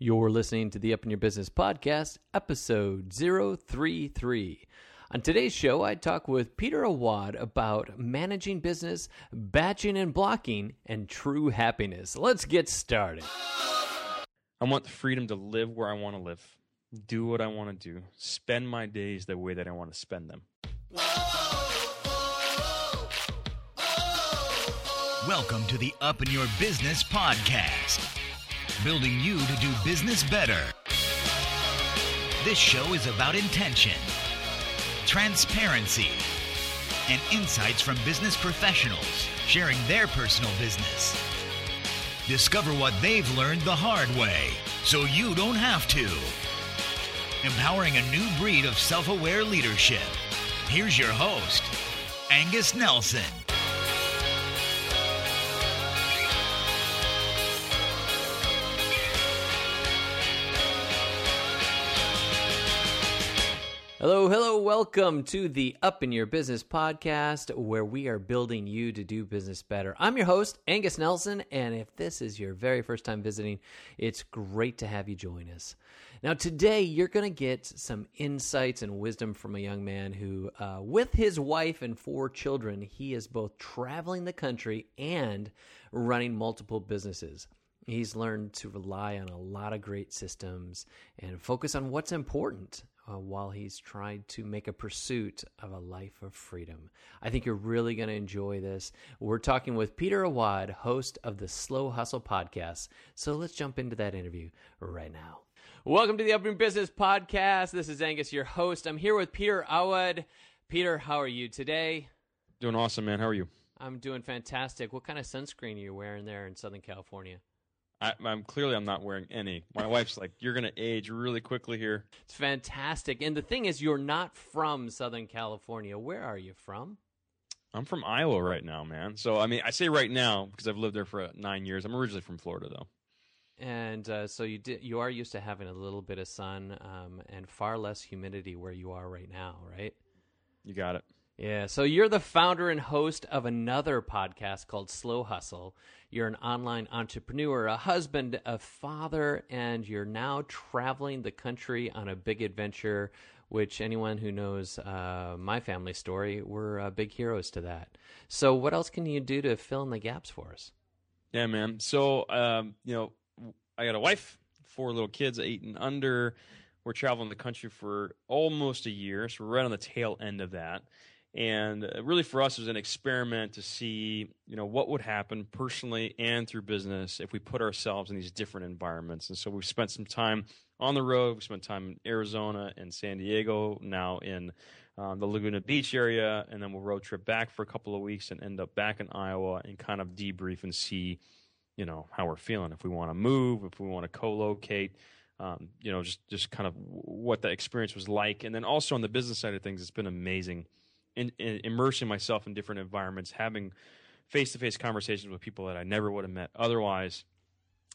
You're listening to the Up in Your Business Podcast, episode 033. On today's show, I talk with Peter Awad about managing business, batching and blocking, and true happiness. Let's get started. I want the freedom to live where I want to live, do what I want to do, spend my days the way that I want to spend them. Welcome to the Up in Your Business Podcast. Building you to do business better. This show is about intention, transparency, and insights from business professionals sharing their personal business. Discover what they've learned the hard way so you don't have to. Empowering a new breed of self-aware leadership. Here's your host, Angus Nelson. Hello, hello, welcome to the Up in Your Business Podcast, where we are building you to do business better. I'm your host, Angus Nelson, and if this is your very first time visiting, it's great to have you join us. Now, today, you're going to get some insights and wisdom from a young man who, with his wife and four children, he is both traveling the country and running multiple businesses. He's learned to rely on a lot of great systems and focus on what's important. While he's tried to make a pursuit of a life of freedom. I think you're really going to enjoy this. We're talking with Peter Awad, host of the Slow Hustle Podcast. So let's jump into that interview right now. Welcome to the Up in Business Podcast. This is Angus, your host. I'm here with Peter Awad. Peter, how are you today? Doing awesome, man. How are you? I'm doing fantastic. What kind of sunscreen are you wearing there in Southern California? I'm not wearing any. My wife's like, you're going to age really quickly here. It's fantastic. And the thing is, you're not from Southern California. Where are you from? I'm from Iowa right now, man. So, I mean, I say right now because I've lived there for 9 years. I'm originally from Florida, though. And so you are used to having a little bit of sun and far less humidity where you are right now, right? You got it. Yeah, so you're the founder and host of another podcast called Slow Hustle. You're an online entrepreneur, a husband, a father, and you're now traveling the country on a big adventure, which anyone who knows my family story, we're big heroes to that. So what else can you do to fill in the gaps for us? Yeah, man. So, I got a wife, four little kids, 8 and under. We're traveling the country for almost a year, so we're right on the tail end of that. And really for us, it was an experiment to see, what would happen personally and through business if we put ourselves in these different environments. And so we've spent some time on the road. We spent time in Arizona and San Diego, now in the Laguna Beach area. And then we'll road trip back for a couple of weeks and end up back in Iowa and kind of debrief and see, how we're feeling, if we want to move, if we want to co-locate. Just kind of what that experience was like. And then also on the business side of things, it's been amazing. In immersing myself in different environments, having face-to-face conversations with people that I never would have met otherwise,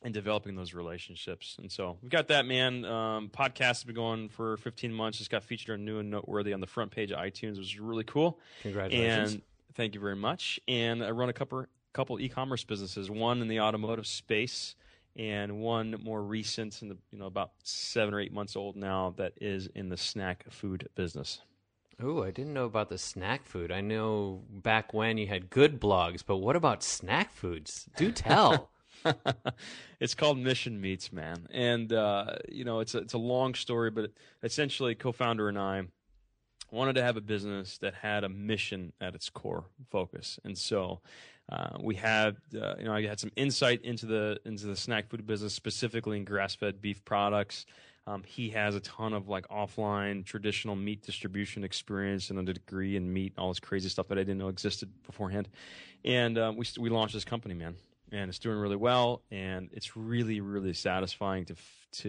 and developing those relationships. And so we've got that, man. Podcast has been going for 15 months. Just got featured on New and Noteworthy on the front page of iTunes, which is really cool. Congratulations. And thank you very much. And I run a couple e-commerce businesses, one in the automotive space and one more recent, in the, about 7 or 8 months old now, that is in the snack food business. Oh, I didn't know about the snack food. I know back when you had good blogs, but what about snack foods? Do tell. It's called Mission Meats, man. And, it's a long story, but essentially co-founder and I wanted to have a business that had a mission at its core focus. And so we had, I had some insight into the snack food business, specifically in grass-fed beef products. He has a ton of offline traditional meat distribution experience and a degree in meat, all this crazy stuff that I didn't know existed beforehand. And we launched this company, man, and it's doing really well. And it's really, really satisfying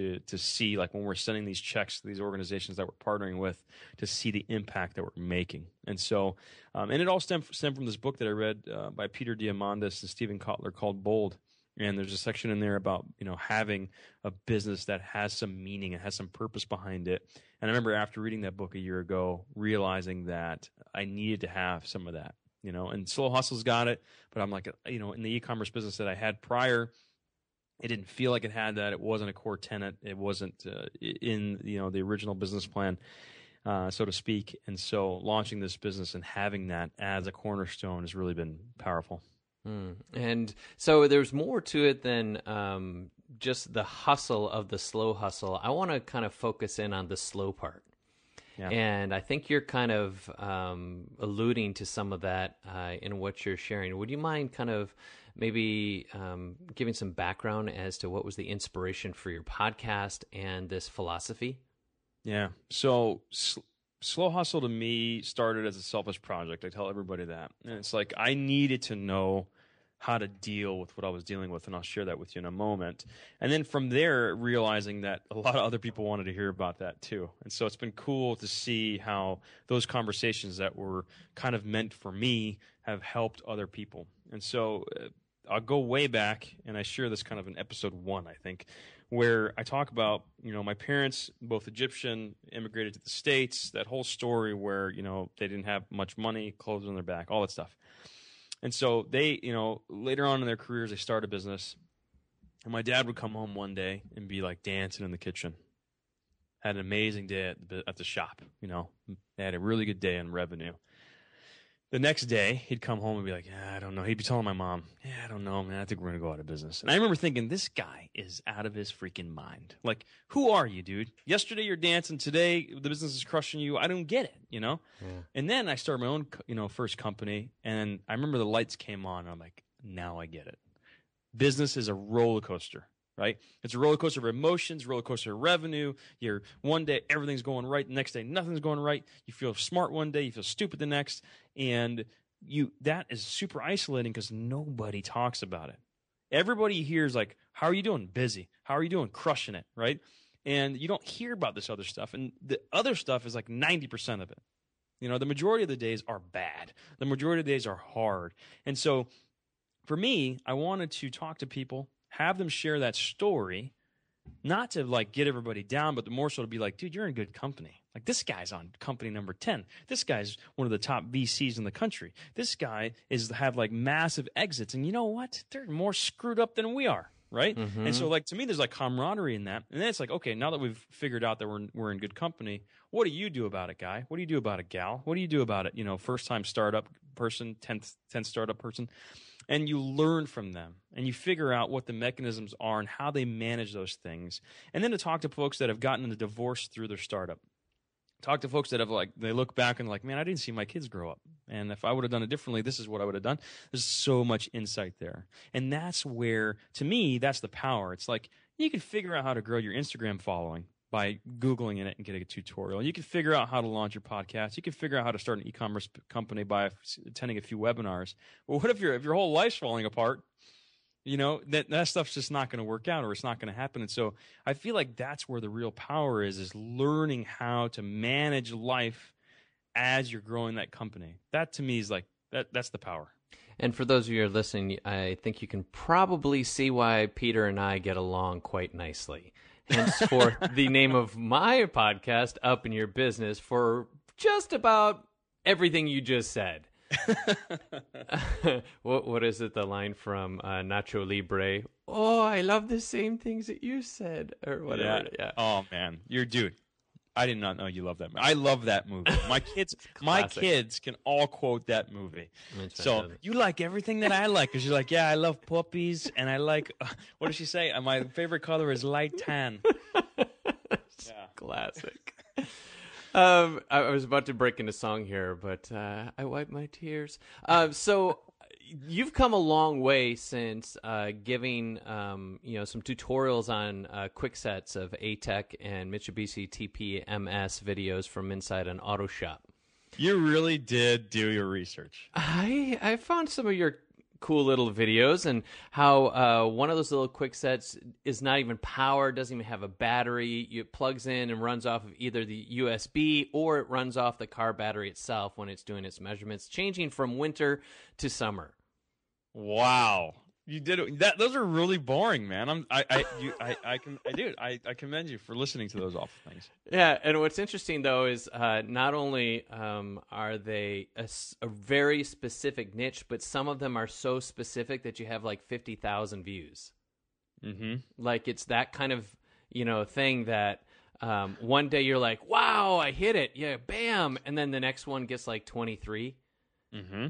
to see when we're sending these checks to these organizations that we're partnering with, to see the impact that we're making. And so, and it all stemmed from this book that I read by Peter Diamandis and Stephen Kotler called Bold. And there's a section in there about, having a business that has some meaning, it has some purpose behind it. And I remember after reading that book a year ago, realizing that I needed to have some of that, and Slow Hustle's got it. But I'm in the e-commerce business that I had prior, It didn't feel like it had that. It wasn't a core tenet. It wasn't in the original business plan, so to speak. And so launching this business and having that as a cornerstone has really been powerful. Mm. And so there's more to it than just the hustle of the slow hustle. I want to kind of focus in on the slow part. Yeah. And I think you're kind of alluding to some of that in what you're sharing. Would you mind kind of maybe giving some background as to what was the inspiration for your podcast and this philosophy? Yeah. So Slow Hustle to me started as a selfish project. I tell everybody that. And it's like I needed to know how to deal with what I was dealing with, and I'll share that with you in a moment. And then from there, realizing that a lot of other people wanted to hear about that too. And so it's been cool to see how those conversations that were kind of meant for me have helped other people. And so I'll go way back, and I share this kind of in episode 1, I think, where I talk about, my parents, both Egyptian, immigrated to the States, that whole story where, they didn't have much money, clothes on their back, all that stuff. And so they, later on in their careers, they started a business. And my dad would come home one day and be like dancing in the kitchen. Had an amazing day at the shop, They had a really good day in revenue. The next day, he'd come home and be like, I don't know. He'd be telling my mom, I don't know, man. I think we're going to go out of business. And I remember thinking, this guy is out of his freaking mind. Like, who are you, dude? Yesterday you're dancing. Today the business is crushing you. I don't get it, Yeah. And then I started my own, first company. And I remember the lights came on. And I'm like, now I get it. Business is a roller coaster. Right? It's a roller coaster of emotions, roller coaster of revenue. You're one day everything's going right, the next day nothing's going right. You feel smart one day, you feel stupid the next, and that is super isolating because nobody talks about it. Everybody hears like, "How are you doing? Busy. How are you doing? Crushing it." Right? And you don't hear about this other stuff, and the other stuff is like 90% of it. The majority of the days are bad. The majority of the days are hard, and so for me, I wanted to talk to people. Have them share that story, not to like get everybody down, but more so to be like, dude, you're in good company. Like this guy's on company number 10. This guy's one of the top VCs in the country. This guy have like massive exits. And you know what? They're more screwed up than we are. Right. Mm-hmm. And so like, to me, there's like camaraderie in that. And then it's like, okay, now that we've figured out that we're in good company, what do you do about it, guy? What do you do about it, gal? What do you do about it? First time startup person, 10th startup person. And you learn from them and you figure out what the mechanisms are and how they manage those things. And then to talk to folks that have gotten into divorce through their startup. Talk to folks that have they look back and man, I didn't see my kids grow up. And if I would have done it differently, this is what I would have done. There's so much insight there. And that's where, to me, that's the power. It's like you can figure out how to grow your Instagram following by Googling it and getting a tutorial. You can figure out how to launch your podcast. You can figure out how to start an e-commerce company by attending a few webinars. Well, what if your whole life's falling apart? That stuff's just not going to work out, or it's not going to happen. And so I feel like that's where the real power is learning how to manage life as you're growing that company. That to me is that's the power. And for those of you who are listening, I think you can probably see why Peter and I get along quite nicely. Henceforth, the name of my podcast, Up in Your Business, for just about everything you just said. What is it? The line from Nacho Libre? Oh, I love the same things that you said, or whatever. Yeah. Oh man, you're dude. I did not know you love that movie. I love that movie. My kids can all quote that movie. So you like everything that I like because you're like, yeah, I love puppies and I like, what does she say? My favorite color is light tan. Yeah. Classic. I was about to break into song here, but I wiped my tears. So you've come a long way since giving some tutorials on quick sets of ATEC and Mitsubishi TPMS videos from inside an auto shop. You really did do your research. I found some of your cool little videos and how one of those little quick sets is not even powered, doesn't even have a battery. It plugs in and runs off of either the USB or it runs off the car battery itself when it's doing its measurements, changing from winter to summer. Wow. You did it. Those are really boring, man. I commend you for listening to those awful things. Yeah, and what's interesting though is not only are they a very specific niche, but some of them are so specific that you have like 50,000 views. Mm-hmm. Like it's that kind of, you know, thing that one day you're like, wow, I hit it. Yeah. Bam. And then the next one gets like 23. Mm-hmm.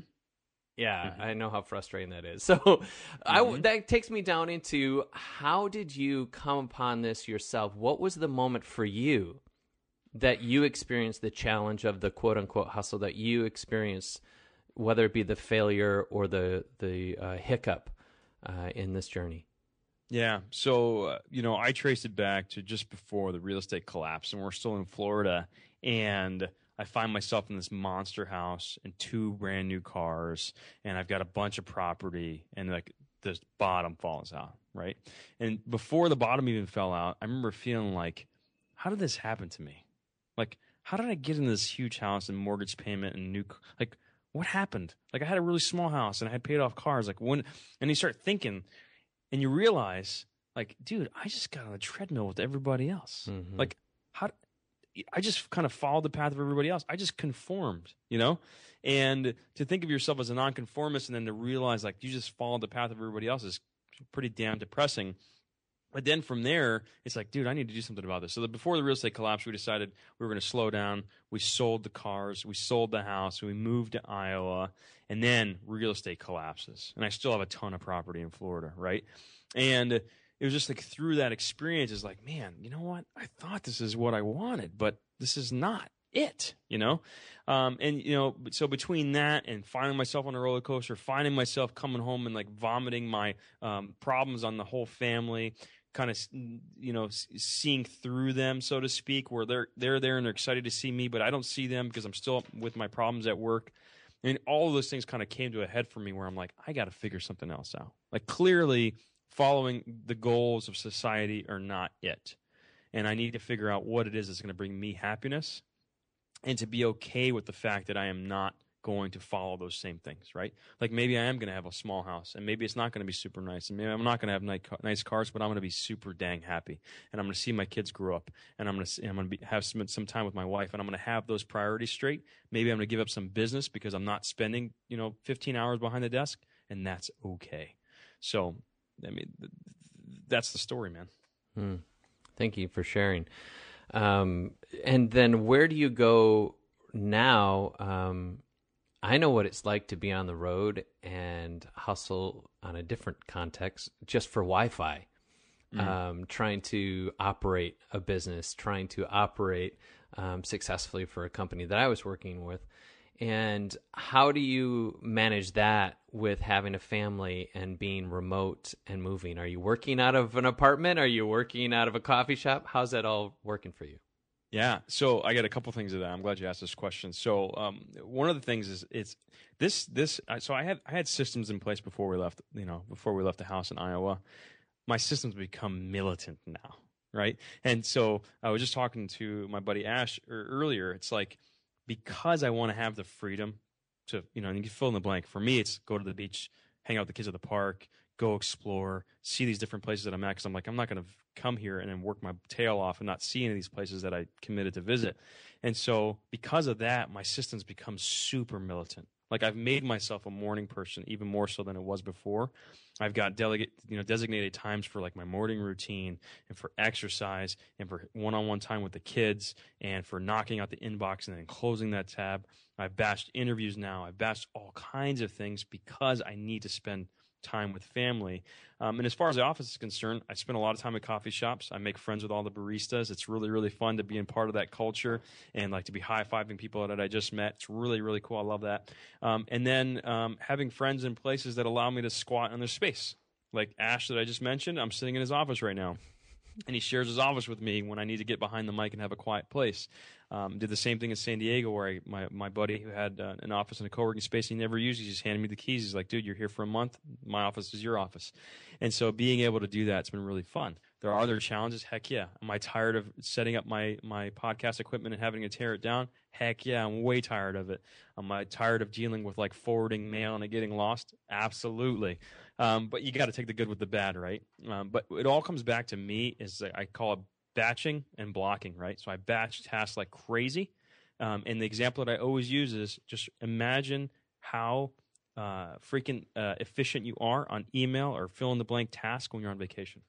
Yeah. Mm-hmm. I know how frustrating that is. So mm-hmm. That takes me down into, how did you come upon this yourself? What was the moment for you that you experienced the challenge of the quote unquote hustle, that you experienced, whether it be the failure or the hiccup in this journey? Yeah. So, I traced it back to just before the real estate collapse, and we're still in Florida, and I find myself in this monster house and two brand new cars, and I've got a bunch of property, and like this bottom falls out. Right. And before the bottom even fell out, I remember feeling like, how did this happen to me? Like, how did I get in this huge house and mortgage payment and new, like, what happened? Like, I had a really small house and I had paid off cars. Like, when, and you start thinking, and you realize, like, dude, I just got on the treadmill with everybody else. Mm-hmm. Like, how? I just kind of followed the path of everybody else. I just conformed, And to think of yourself as a nonconformist, and then to realize, like, you just followed the path of everybody else, is pretty damn depressing. But then from there, it's like, dude, I need to do something about this. So before the real estate collapse, we decided we were going to slow down. We sold the cars. We sold the house. We moved to Iowa. And then real estate collapses. And I still have a ton of property in Florida, right? And it was just like through that experience, it's like, man, you know what? I thought this is what I wanted, but this is not it, so between that and finding myself on a roller coaster, finding myself coming home and like vomiting my problems on the whole family, kind of, seeing through them, so to speak, where they're there and they're excited to see me, but I don't see them because I'm still with my problems at work. And all of those things kind of came to a head for me where I'm like, I got to figure something else out. Like, clearly following the goals of society are not it. And I need to figure out what it is that's going to bring me happiness, and to be okay with the fact that I am not going to follow those same things, right? Like, maybe I am going to have a small house, and maybe it's not going to be super nice, and maybe I'm not going to have nice cars, but I'm going to be super dang happy, and I'm going to see my kids grow up, and I'm going to have some time with my wife, and I'm going to have those priorities straight. Maybe I'm going to give up some business because I'm not spending 15 hours behind the desk, and that's okay. So, I mean, that's the story, man. Thank you for sharing. And then where do you go now? I know what it's like to be on the road and hustle on a different context just for Wi-Fi, trying to operate a business, trying to operate successfully for a company that I was working with. And how do you manage that with having a family and being remote and moving? Are you working out of an apartment? Are you working out of a coffee shop? How's that all working for you? Yeah. So I got a couple things of that. I'm glad you asked this question. So one of the things is so I had systems in place before we left, before we left the house in Iowa. My systems become militant now, right? And so I was just talking to my buddy Ash earlier. It's like, because I want to have the freedom to, and you can fill in the blank. For me, it's go to the beach, hang out with the kids at the park, go explore, see these different places that I'm at, because I'm like, I'm not going to come here and then work my tail off and not see any of these places that I committed to visit. And so because of that, my systems become super militant. Like, I've made myself a morning person even more so than it was before. I've got designated times for like my morning routine and for exercise and for one-on-one time with the kids and for knocking out the inbox and then closing that tab. I've batched interviews now. I've batched all kinds of things because I need to spend time with family. And as far as the office is concerned, I spend a lot of time at coffee shops. I make friends with all the baristas. It's really, really fun to be in part of that culture and like to be high-fiving people that I just met. It's really, really cool. I love that. And then having friends in places that allow me to squat on their space. Like Ash that I just mentioned, I'm sitting in his office right now. And he shares his office with me when I need to get behind the mic and have a quiet place. Did the same thing in San Diego where my buddy who had an office in a co-working space he never used, he just handed me the keys. He's like, dude, you're here for a month. My office is your office. And so being able to do that, it's been really fun. There are other challenges. Heck yeah. Am I tired of setting up my podcast equipment and having to tear it down? Heck yeah, I'm way tired of it. Am I tired of dealing with like forwarding mail and it getting lost? Absolutely. But you got to take the good with the bad, right? But it all comes back to me is I call it batching and blocking, right? So I batch tasks like crazy. And the example that I always use is just imagine how freaking efficient you are on email or fill in the blank task when you're on vacation.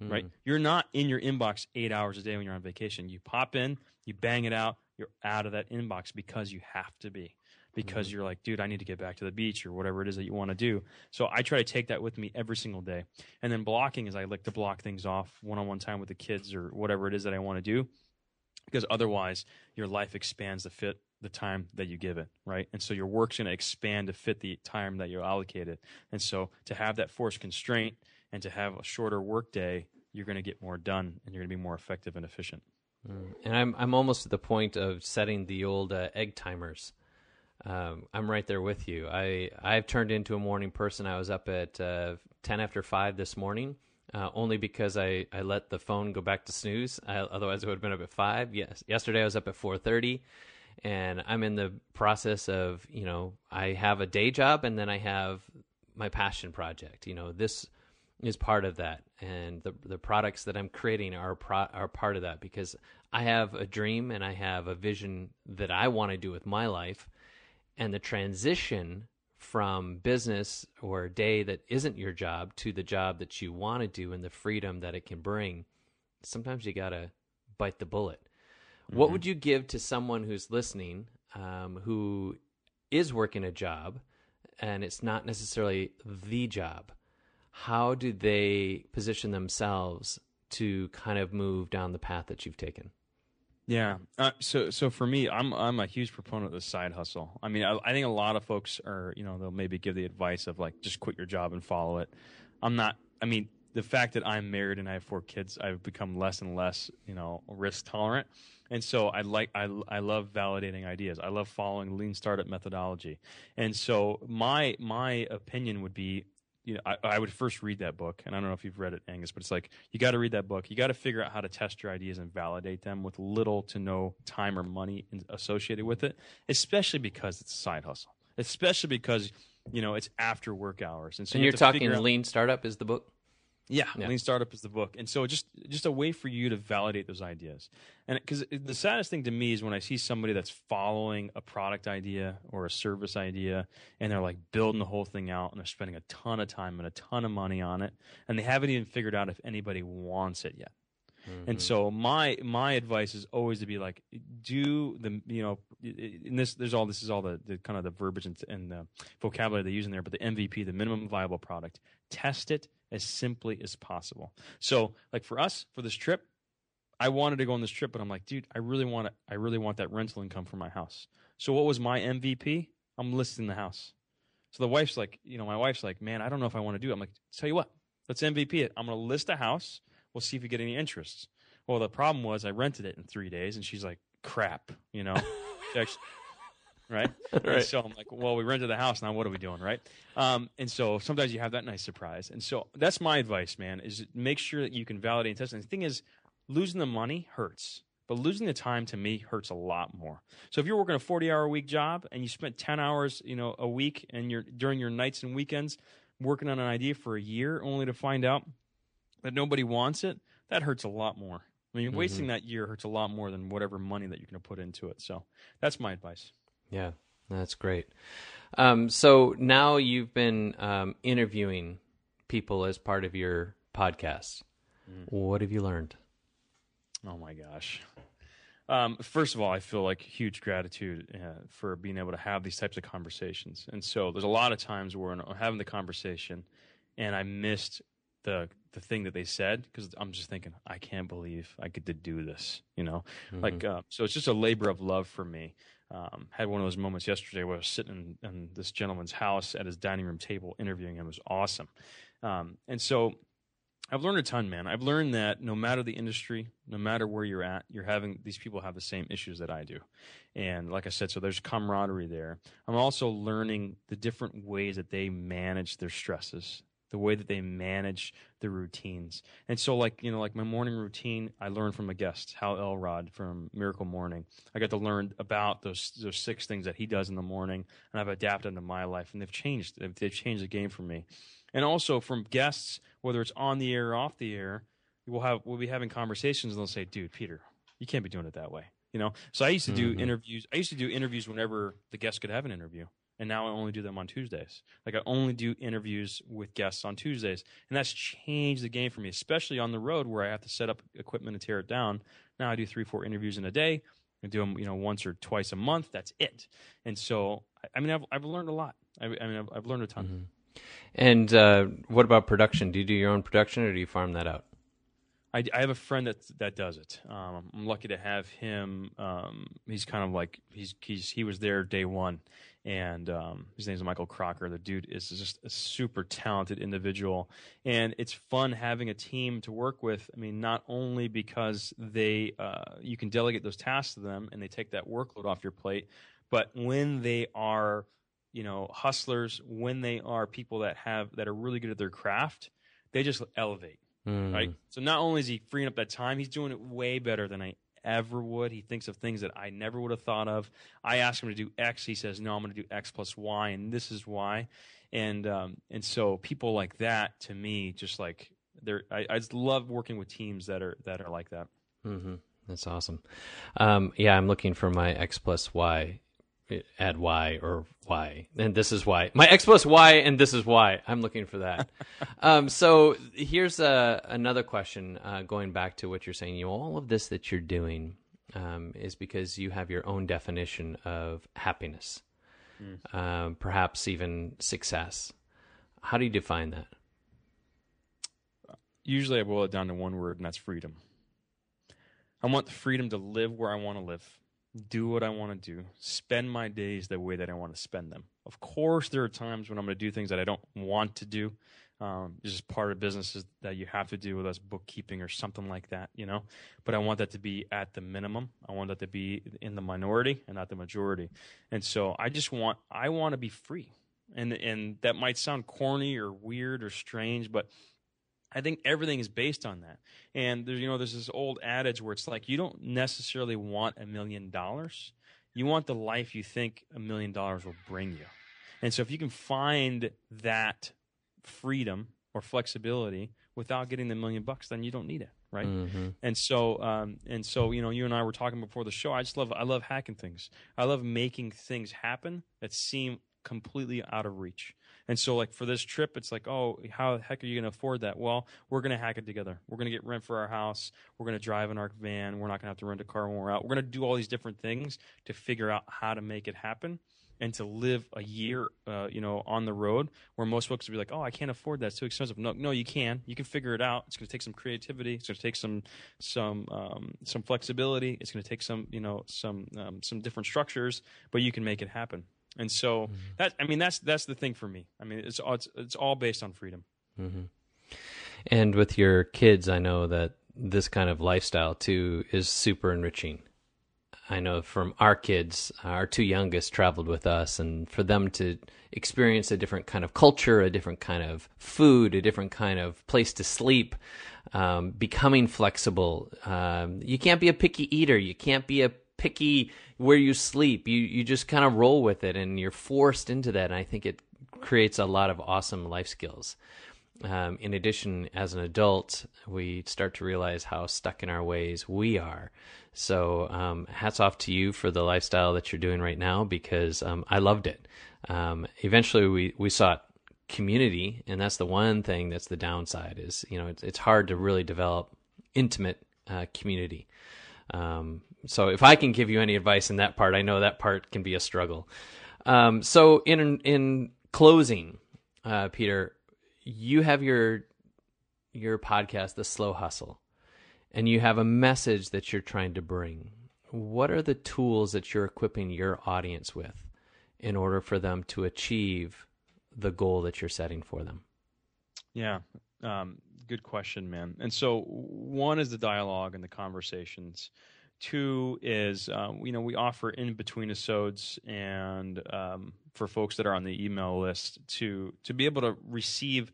right? You're not in your inbox 8 hours a day when you're on vacation. You pop in, you bang it out, you're out of that inbox because you have to be. Because you're like, dude, I need to get back to the beach or whatever it is that you want to do. So I try to take that with me every single day. And then blocking is I like to block things off, one-on-one time with the kids or whatever it is that I want to do. Because otherwise, your life expands to fit the time that you give it, right? And so your work's going to expand to fit the time that you allocate it. And so to have that forced constraint and to have a shorter work day, you're going to get more done and you're going to be more effective and efficient. And I'm almost at the point of setting the old egg timers. I'm right there with you. I've turned into a morning person. I was up at 10 after 5 this morning, only because I let the phone go back to snooze. Otherwise, I would have been up at 5. Yes, yesterday I was up at 4:30, and I'm in the process of, you know, I have a day job and then I have my passion project. You know, this is part of that, and the products that I'm creating are part of that because I have a dream and I have a vision that I want to do with my life. And the transition from business or a day that isn't your job to the job that you want to do and the freedom that it can bring, sometimes you got to bite the bullet. Mm-hmm. What would you give to someone who's listening, who is working a job and it's not necessarily the job? How do they position themselves to kind of move down the path that you've taken? Yeah. So for me, I'm a huge proponent of the side hustle. I mean, I think a lot of folks are, you know, they'll maybe give the advice of like, just quit your job and follow it. I'm not, I mean, the fact that I'm married and I have 4 kids, I've become less and less, you know, risk tolerant. And so I love validating ideas. I love following Lean Startup methodology. And so my opinion would be, you know, I would first read that book, and I don't know if you've read it, Angus, but it's like, you got to read that book. You got to figure out how to test your ideas and validate them with little to no time or money associated with it, especially because it's a side hustle, especially because, you know, it's after work hours. And so you're talking Lean Startup is the book? Yeah, Lean Startup is the book. And so just a way for you to validate those ideas. And because the saddest thing to me is when I see somebody that's following a product idea or a service idea, and they're like building the whole thing out, and they're spending a ton of time and a ton of money on it, and they haven't even figured out if anybody wants it yet. Mm-hmm. And so my advice is always to be like, do the, you know, in this, this is all the kind of the verbiage and the vocabulary they use in there, but the MVP, the minimum viable product, test it as simply as possible. So like for us, for this trip, I wanted to go on this trip, but I'm like, dude, I really want that rental income for my house. So what was my MVP? I'm listing the house. So the wife's like, you know, my wife's like, man, I don't know if I want to do it. I'm like, tell you what, let's MVP it. I'm going to list a house. We'll see if we get any interest. Well, the problem was I rented it in 3 days, and she's like, crap, you know, right? And so I'm like, well, we rented the house. Now what are we doing, right? And so sometimes you have that nice surprise. And so that's my advice, man, is make sure that you can validate and test. And the thing is, losing the money hurts, but losing the time to me hurts a lot more. So if you're working a 40-hour-a-week job and you spent 10 hours, you know, a week and you're during your nights and weekends working on an idea for a year only to find out that nobody wants it, that hurts a lot more. I mean, wasting that year hurts a lot more than whatever money that you're going to put into it. So that's my advice. Yeah, that's great. So now you've been interviewing people as part of your podcast. What have you learned? Oh, my gosh. First of all, I feel like huge gratitude for being able to have these types of conversations. And so there's a lot of times where I'm having the conversation and I missed the thing that they said because I'm just thinking, I can't believe I get to do this, you know? Like, so it's just a labor of love for me. Had one of those moments yesterday where I was sitting in this gentleman's house at his dining room table interviewing him. It was awesome. And so I've learned a ton, man. I've learned that no matter the industry, no matter where you're at, you're having these people have the same issues that I do. And like I said, so there's camaraderie there. I'm also learning the different ways that they manage their stresses, the way that they manage the routines. And so like, you know, like my morning routine, I learned from a guest, Hal Elrod from Miracle Morning. I got to learn about those 6 things that he does in the morning, and I've adapted into my life, and they've changed the game for me. And also from guests, whether it's on the air or off the air, we'll be having conversations and they'll say, dude, Peter, you can't be doing it that way. You know? So I used to do interviews whenever the guest could have an interview. And now I only do them on Tuesdays. Like I only do interviews with guests on Tuesdays. And that's changed the game for me, especially on the road where I have to set up equipment and tear it down. Now I do 3-4 interviews in a day. I do them, once or twice a month. That's it. And so, I've learned a lot. I've learned a ton. Mm-hmm. And what about production? Do you do your own production, or do you farm that out? I have a friend that does it. I'm lucky to have him. He's kind of like he was there day one, and his name is Michael Crocker. The dude is just a super talented individual, and it's fun having a team to work with. I mean, not only because they you can delegate those tasks to them, and they take that workload off your plate, but when they are hustlers, when they are people that are really good at their craft, they just elevate. Right? So not only is he freeing up that time, he's doing it way better than I ever would. He thinks of things that I never would have thought of. I ask him to do X. He says, no, I'm going to do X plus Y, and this is Y. And so people like that, to me, just like I just love working with teams that are like that. Mm-hmm. That's awesome. Yeah, I'm looking for my X plus Y. Add Y or Y, and this is Y. My X plus Y, and this is Y. I'm looking for that. So here's another question, going back to what you're saying. All of this that you're doing is because you have your own definition of happiness, perhaps even success. How do you define that? Usually I boil it down to one word, and that's freedom. I want the freedom to live where I want to live. Do what I want to do, spend my days the way that I want to spend them. Of course, there are times when I'm going to do things that I don't want to do. It's just part of businesses that you have to do with us, bookkeeping or something like that, But I want that to be at the minimum. I want that to be in the minority and not the majority. And so I want to be free. And that might sound corny or weird or strange, but I think everything is based on that. And there's this old adage where it's like you don't necessarily want $1 million. You want the life you think $1 million will bring you. And so if you can find that freedom or flexibility without getting the $1 million, then you don't need it, right? Mm-hmm. And so you and I were talking before the show. I love hacking things. I love making things happen that seem completely out of reach. And so like for this trip, it's like, oh, how the heck are you going to afford that? Well, we're going to hack it together. We're going to get rent for our house. We're going to drive in our van. We're not going to have to rent a car when we're out. We're going to do all these different things to figure out how to make it happen and to live a year, on the road, where most folks would be like, oh, I can't afford that. It's too expensive. No, you can. You can figure it out. It's going to take some creativity. It's going to take some flexibility. It's going to take some different structures, but you can make it happen. And so that's the thing for me. It's all based on freedom. Mm-hmm. And with your kids, I know that this kind of lifestyle too is super enriching. I know from our kids, our two youngest traveled with us, and for them to experience a different kind of culture, a different kind of food, a different kind of place to sleep, becoming flexible. You can't be a picky eater. You can't be a picky where you sleep. You just kind of roll with it, and you're forced into that. And I think it creates a lot of awesome life skills. In addition, as an adult, we start to realize how stuck in our ways we are. So hats off to you for the lifestyle that you're doing right now, because I loved it. Eventually we sought community, and that's the one thing that's the downside is, it's hard to really develop intimate community. So if I can give you any advice in that part, I know that part can be a struggle. So in closing, Peter, you have your podcast, The Slow Hustle, and you have a message that you're trying to bring. What are the tools that you're equipping your audience with in order for them to achieve the goal that you're setting for them? Yeah. Good question, man. And so one is the dialogue and the conversations. Two is, we offer in-between episodes and for folks that are on the email list to be able to receive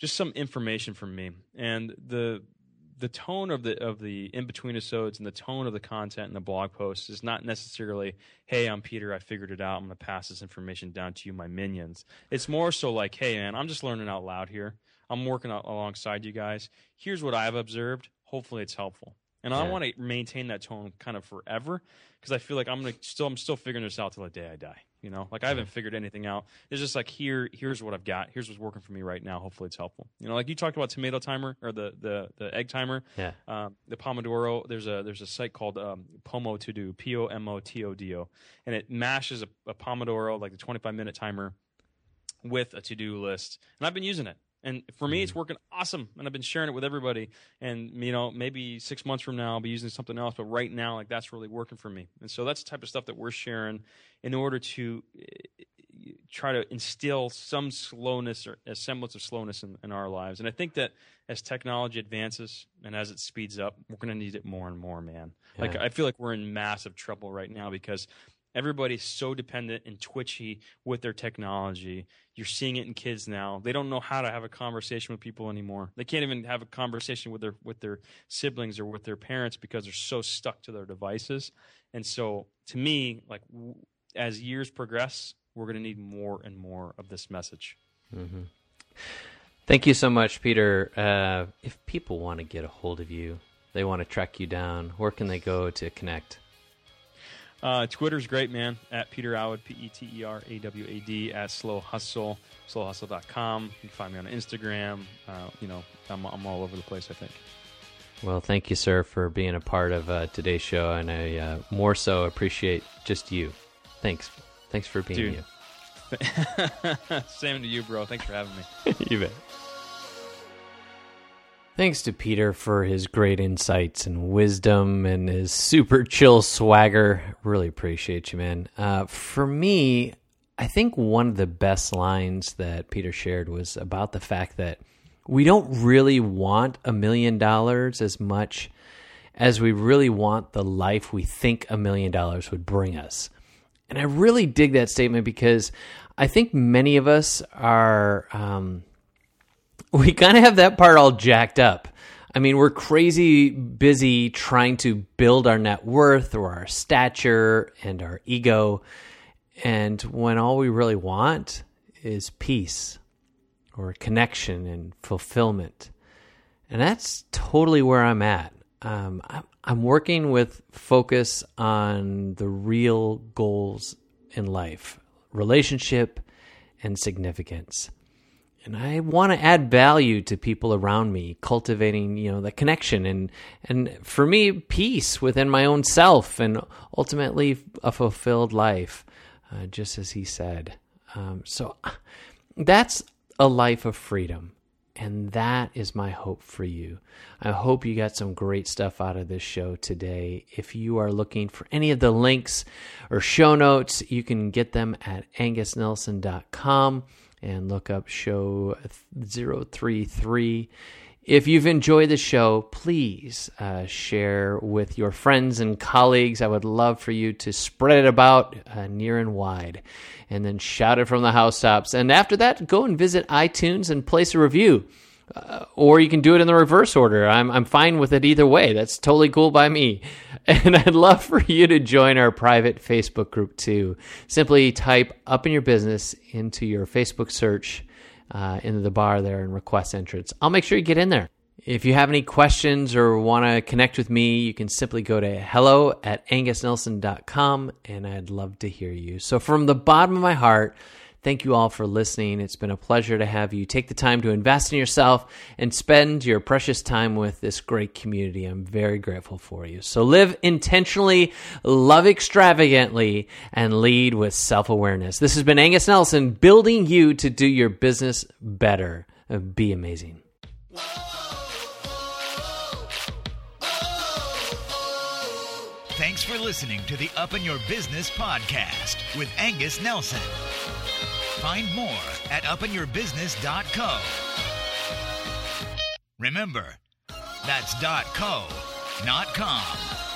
just some information from me. And the tone of the in-between episodes and the tone of the content and the blog posts is not necessarily, hey, I'm Peter, I figured it out, I'm going to pass this information down to you, my minions. It's more so like, hey, man, I'm just learning out loud here. I'm working alongside you guys. Here's what I've observed. Hopefully it's helpful. And I want to maintain that tone kind of forever, because I feel like I'm still figuring this out till the day I die. You know, like I haven't figured anything out. It's just like, here's what I've got. Here's what's working for me right now. Hopefully it's helpful. You know, like you talked about tomato timer or the egg timer. Yeah. The Pomodoro. There's a site called Pomo To Do, P-O-M-O-T-O-D-O, and it mashes a Pomodoro, like the 25-minute timer, with a to-do list. And I've been using it. And for me, it's working awesome, and I've been sharing it with everybody. And you know, maybe 6 months from now, I'll be using something else. But right now, like that's really working for me. And so that's the type of stuff that we're sharing in order to try to instill some slowness or a semblance of slowness in our lives. And I think that as technology advances and as it speeds up, we're going to need it more and more, man. Yeah. Like I feel like we're in massive trouble right now because everybody's so dependent and twitchy with their technology. You're seeing it in kids now. They don't know how to have a conversation with people anymore. They can't even have a conversation with their siblings or with their parents because they're so stuck to their devices. And so to me, like as years progress, we're going to need more and more of this message. Mm-hmm. Thank you so much, Peter. If people want to get a hold of you, they want to track you down, where can they go to connect? Twitter's great, man, at Peter Awad, P-E-T-E-R-A-W-A-D, at Slow Hustle, slowhustle.com. You can find me on Instagram. I'm all over the place, I think. Well, thank you, sir, for being a part of today's show, and I more so appreciate just you. Thanks for being you. Same to you, bro. Thanks for having me. You bet. Thanks to Peter for his great insights and wisdom and his super chill swagger. Really appreciate you, man. For me, I think one of the best lines that Peter shared was about the fact that we don't really want $1 million as much as we really want the life we think $1 million would bring us. And I really dig that statement because I think many of us are... we kind of have that part all jacked up. I mean, we're crazy busy trying to build our net worth or our stature and our ego. And when all we really want is peace or connection and fulfillment. And that's totally where I'm at. I'm working with focus on the real goals in life, relationship and significance. And I want to add value to people around me, cultivating, you know, the connection and for me, peace within my own self and ultimately a fulfilled life, just as he said. So that's a life of freedom. And that is my hope for you. I hope you got some great stuff out of this show today. If you are looking for any of the links or show notes, you can get them at angusnelson.com. and look up show 033. If you've enjoyed the show, please share with your friends and colleagues. I would love for you to spread it about near and wide and then shout it from the housetops. And after that, go and visit iTunes and place a review. Or you can do it in the reverse order. I'm fine with it either way. That's totally cool by me. And I'd love for you to join our private Facebook group too. Simply type Up in Your Business into your Facebook search into the bar there and request entrance. I'll make sure you get in there. If you have any questions or want to connect with me, you can simply go to hello@angusnelson.com and I'd love to hear you. So from the bottom of my heart, thank you all for listening. It's been a pleasure to have you take the time to invest in yourself and spend your precious time with this great community. I'm very grateful for you. So live intentionally, love extravagantly, and lead with self-awareness. This has been Angus Nelson, building you to do your business better. Be amazing. Thanks for listening to the Up in Your Business podcast with Angus Nelson. Find more at upinyourbusiness.co. Remember, that's .co, not .com.